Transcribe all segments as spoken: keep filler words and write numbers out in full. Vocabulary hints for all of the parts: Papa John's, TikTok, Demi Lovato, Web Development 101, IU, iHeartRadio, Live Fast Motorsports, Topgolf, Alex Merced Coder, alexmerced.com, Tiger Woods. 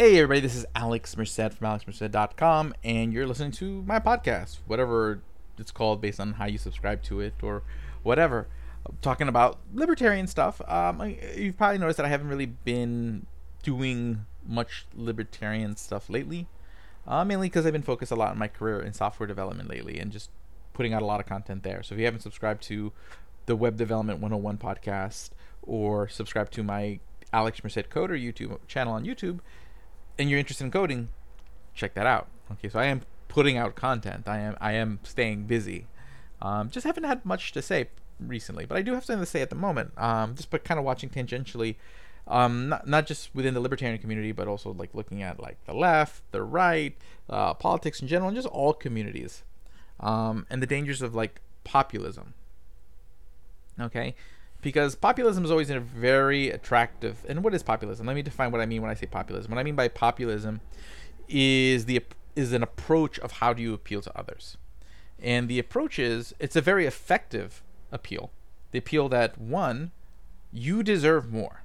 Hey everybody, this is Alex Merced from alex merced dot com, and you're listening to my podcast, whatever it's called based on how you subscribe to it or whatever. I'm talking about libertarian stuff. Um, I, you've probably noticed that I haven't really been doing much libertarian stuff lately, uh, mainly because I've been focused a lot on my career in software development lately and just putting out a lot of content there. So if you haven't subscribed to the Web Development one oh one podcast or subscribed to my Alex Merced Coder YouTube channel on YouTube, and you're interested in coding, check that out. Okay, so I am putting out content. I am I am staying busy. Um, just haven't had much to say recently, but I do have something to say at the moment. Um, just but kind of watching tangentially, um, not not just within the libertarian community, but also like looking at like the left, the right, uh, politics in general, and just all communities, um, and the dangers of like populism. Okay. Because populism is always a very attractive... And what is populism? Let me define what I mean when I say populism. What I mean by populism is the is an approach of how do you appeal to others. And the approach is... It's a very effective appeal. The appeal that, one, you deserve more.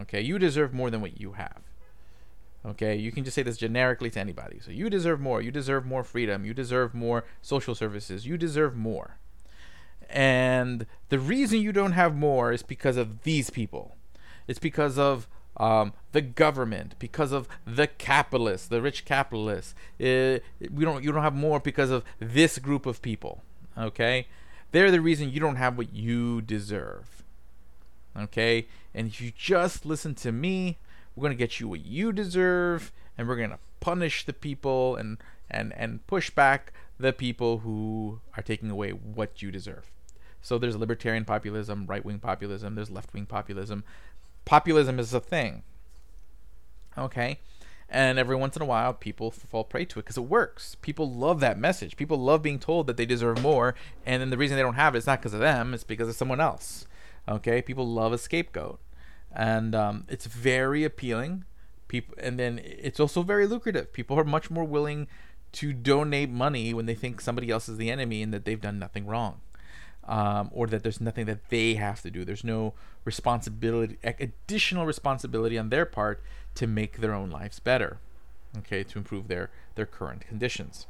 Okay? You deserve more than what you have. Okay? You can just say this generically to anybody. So you deserve more. You deserve more freedom. You deserve more social services. You deserve more. And the reason you don't have more is because of these people. It's because of um, the government, because of the capitalists, the rich capitalists. Uh, we don't, you don't have more because of this group of people. Okay, they're the reason you don't have what you deserve. Okay, and if you just listen to me, we're gonna get you what you deserve, and we're gonna punish the people and and and push back the people who are taking away what you deserve. So there's libertarian populism, right-wing populism, there's left-wing populism. Populism is a thing, okay? And every once in a while, people fall prey to it because it works. People love that message. People love being told that they deserve more, and then the reason they don't have it is not because of them, it's because of someone else, okay? People love a scapegoat, and um, it's very appealing. People, and then it's also very lucrative. People are much more willing to donate money when they think somebody else is the enemy and that they've done nothing wrong. Um, or that there's nothing that they have to do. There's no responsibility, additional responsibility on their part to make their own lives better, okay, to improve their, their current conditions.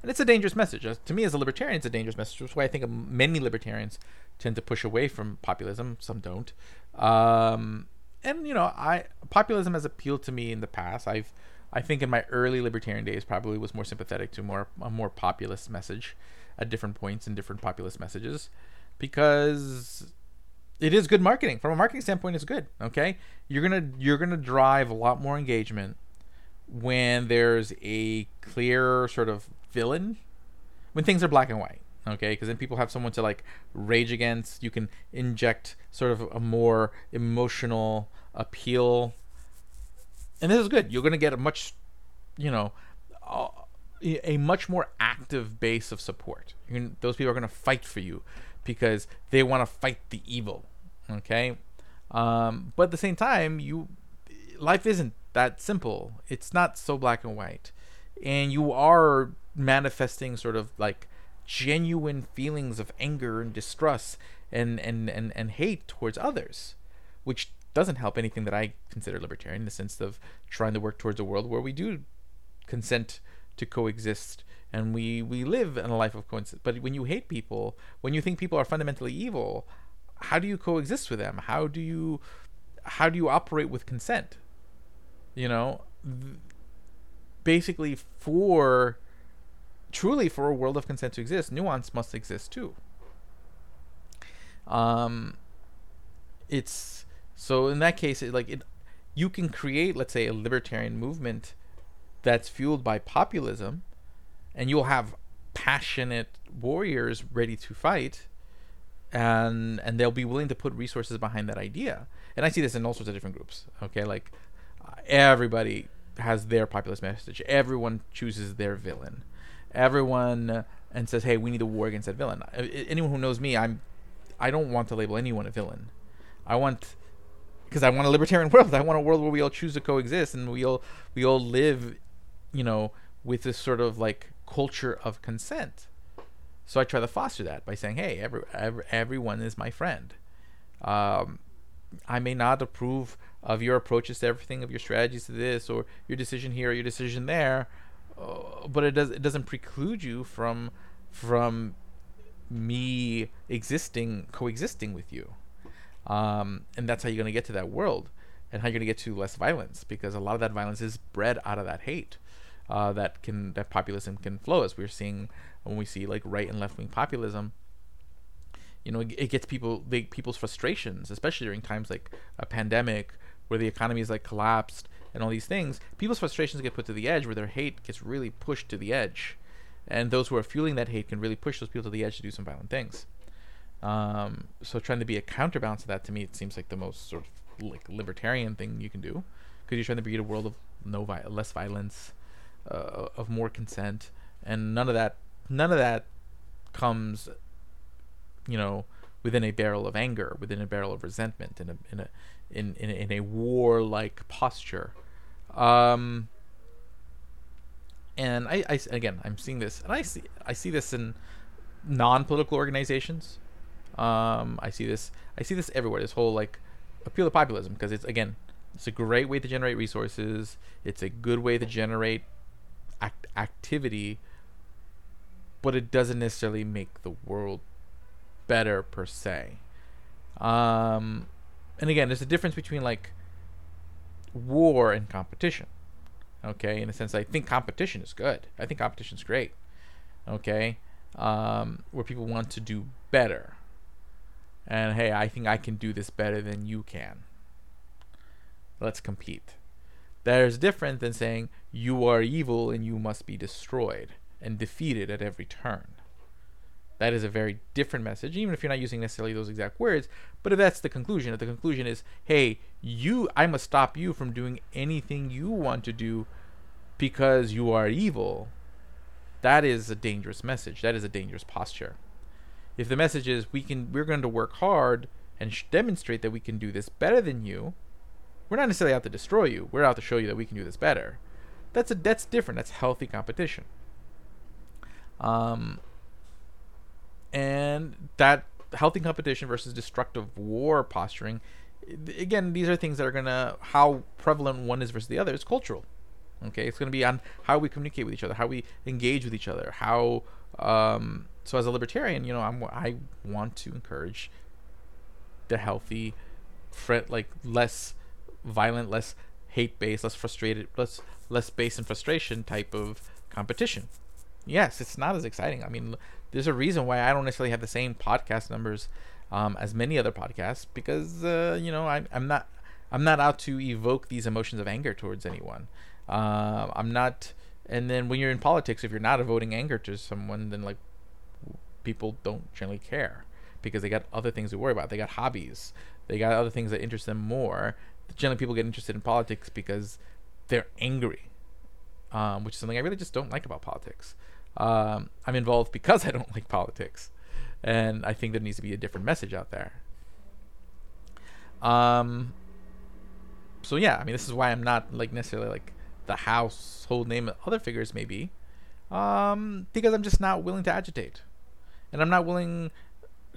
And it's a dangerous message. To me as a libertarian, it's a dangerous message. That's why I think many libertarians tend to push away from populism. Some don't. Um, and, you know, I populism has appealed to me in the past. I've I think in my early libertarian days probably was more sympathetic to more a more populist message at different points and different populist messages, because it is good marketing. From a marketing standpoint, it's good, okay? You're gonna you're gonna drive a lot more engagement when there's a clear sort of villain, when things are black and white, okay? Because then people have someone to like rage against. You can inject sort of a more emotional appeal. And this is good. You're going to get a much, you know, uh, a much more active base of support. You're gonna, those people are going to fight for you because they want to fight the evil, okay? Um, but at the same time, you life isn't that simple. It's not so black and white. And you are manifesting sort of like genuine feelings of anger and distrust and, and, and, and hate towards others, which doesn't help anything that I consider libertarian in the sense of trying to work towards a world where we do consent to coexist and we, we live in a life of coincidence. But when you hate people, when you think people are fundamentally evil, how do you coexist with them? How do you how do you operate with consent? You know, basically for truly for a world of consent to exist, nuance must exist too. Um, it's So in that case, it, like it, you can create, let's say, a libertarian movement that's fueled by populism, and you'll have passionate warriors ready to fight, and and they'll be willing to put resources behind that idea. And I see this in all sorts of different groups. Okay, like uh, everybody has their populist message. Everyone chooses their villain. Everyone uh, and says, "Hey, we need a war against that villain." Uh, anyone who knows me, I'm I don't want to label anyone a villain. I want Because I want a libertarian world. I want a world where we all choose to coexist and we all we all live, you know, with this sort of like culture of consent. So I try to foster that by saying, hey, every, every, everyone is my friend. Um, I may not approve of your approaches to everything, of your strategies to this, or your decision here, or your decision there, uh, but it does it doesn't preclude you from from me existing coexisting with you, um, and that's how you're gonna get to that world, and how you're gonna get to less violence, because a lot of that violence is bred out of that hate, uh, that can that populism can flow, as we're seeing when we see like right and left wing populism. You know, it, it gets people they, people's frustrations, especially during times like a pandemic, where the economy is like collapsed and all these things. People's frustrations get put to the edge, where their hate gets really pushed to the edge, and those who are fueling that hate can really push those people to the edge to do some violent things. Um, so trying to be a counterbalance to that, to me, it seems like the most sort of like libertarian thing you can do, because you're trying to create a world of no vi- less violence, uh, of more consent, and none of that none of that comes, you know, within a barrel of anger, within a barrel of resentment, in a in a in in, in a warlike posture. Um, and I, I again, I'm seeing this, and I see I see this in non-political organizations. Um, I see this I see this everywhere. This whole like appeal to populism, because it's again, it's a great way to generate resources. It's a good way to generate act- activity, but it doesn't necessarily make the world better per se. Um, and again, there's a difference between like war and competition. Okay, in a sense, I think competition is good. I think competition is great. Okay, um, where people want to do better, and hey, I think I can do this better than you can. Let's compete. That is different than saying you are evil and you must be destroyed and defeated at every turn. That is a very different message, even if you're not using necessarily those exact words. But if that's the conclusion, if the conclusion is, hey, you, I must stop you from doing anything you want to do because you are evil, that is a dangerous message. That is a dangerous posture. If the message is, we can, we're going to work hard and sh- demonstrate that we can do this better than you, we're not necessarily out to destroy you. We're out to show you that we can do this better. That's a, that's different. That's healthy competition. Um... And that healthy competition versus destructive war posturing, again, these are things that are going to, how prevalent one is versus the other, it's cultural. Okay, it's going to be on how we communicate with each other, how we engage with each other, how, um, so as a libertarian, you know, I'm, I want to encourage the healthy, fret, like less violent, less hate-based, less frustrated, less, less base and frustration type of competition. Yes, it's not as exciting. I mean, there's a reason why I don't necessarily have the same podcast numbers um, as many other podcasts, because uh, you know, I, I'm not I'm not out to evoke these emotions of anger towards anyone. Uh, I'm not. And then when you're in politics, if you're not evoking anger to someone, then like people don't generally care, because they got other things to worry about. They got hobbies. They got other things that interest them more. Generally, people get interested in politics because they're angry, um, which is something I really just don't like about politics. Um, I'm involved because I don't like politics, and I think there needs to be a different message out there. Um, so yeah, I mean, this is why I'm not like necessarily like the household name of other figures maybe, um, because I'm just not willing to agitate, and I'm not willing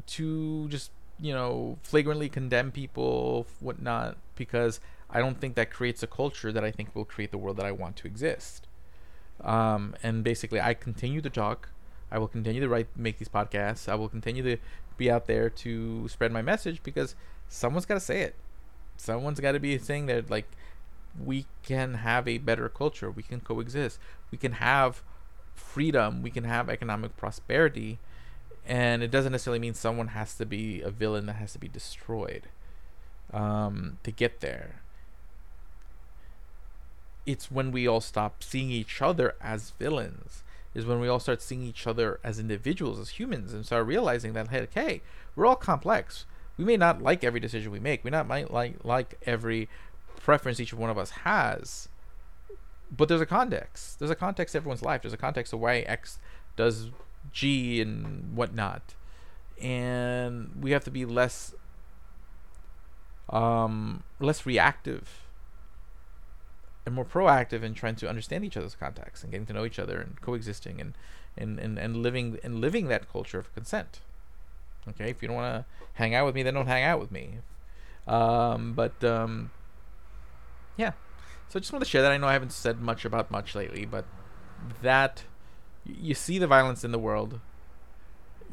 to just, you know, flagrantly condemn people, whatnot, because I don't think that creates a culture that I think will create the world that I want to exist. Um, and basically, I continue to talk. I will continue to write, make these podcasts. I will continue to be out there to spread my message, because someone's got to say it. Someone's got to be saying that, like, we can have a better culture. We can coexist. We can have freedom. We can have economic prosperity. And it doesn't necessarily mean someone has to be a villain that has to be destroyed um, to get there. It's when we all stop seeing each other as villains, is when we all start seeing each other as individuals, as humans, and start realizing that, hey, hey, we're all complex. We may not like every decision we make. We not might like like every preference each one of us has, but there's a context. There's a context to everyone's life. There's a context to why X does G and whatnot, and we have to be less um, less reactive and more proactive in trying to understand each other's contexts and getting to know each other and coexisting and, and, and, and living and living that culture of consent. Okay, if you don't want to hang out with me, then don't hang out with me. Um, but um, yeah. So I just want to share that. I know I haven't said much about much lately, but that you see the violence in the world,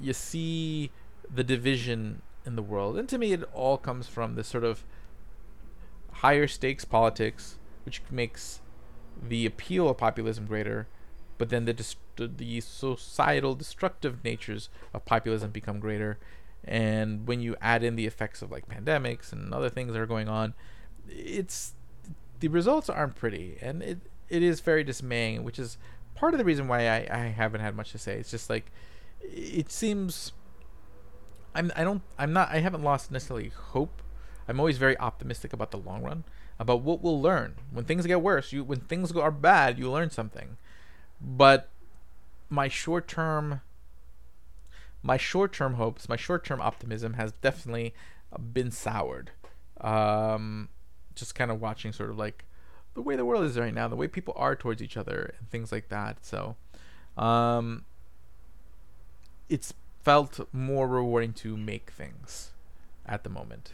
you see the division in the world, and to me it all comes from this sort of higher stakes politics, which makes the appeal of populism greater, but then the dis- the societal destructive natures of populism become greater. And when you add in the effects of like pandemics and other things that are going on, it's the results aren't pretty, and it, it is very dismaying, which is part of the reason why I, I haven't had much to say. It's just like, it seems I'm I don't I'm not I haven't lost necessarily hope. I'm always very optimistic about the long run, about what we'll learn. When things get worse, you when things go, are bad, you learn something. But my short term my short term hopes, my short term optimism has definitely been soured. Um just kind of watching sort of like the way the world is right now, the way people are towards each other and things like that. So um it's felt more rewarding to make things at the moment,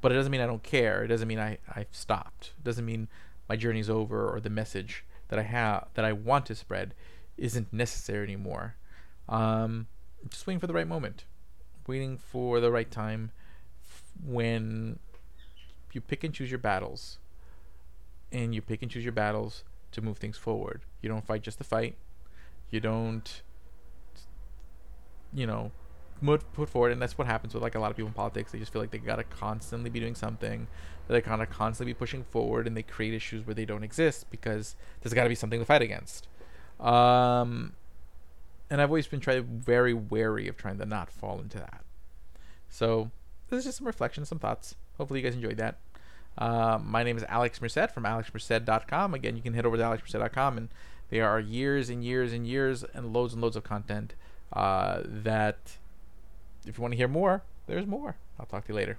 but it doesn't mean I don't care. It doesn't mean I I've stopped. It doesn't mean my journey's over, or the message that I have that I want to spread isn't necessary anymore. Um, just waiting for the right moment, waiting for the right time when you pick and choose your battles, and you pick and choose your battles to move things forward. You don't fight just to fight. You don't. you know, put forward, and that's what happens with like a lot of people in politics. They just feel like they gotta constantly be doing something, they gotta constantly be pushing forward, and they create issues where they don't exist because there's gotta be something to fight against. Um, and I've always been trying very wary of trying to not fall into that. So this is just some reflections, some thoughts. Hopefully you guys enjoyed that. Uh, my name is Alex Merced from alex merced dot com. Again, you can head over to alex merced dot com, and there are years and years and years and loads and loads of content. Uh, that if you want to hear more, there's more. I'll talk to you later.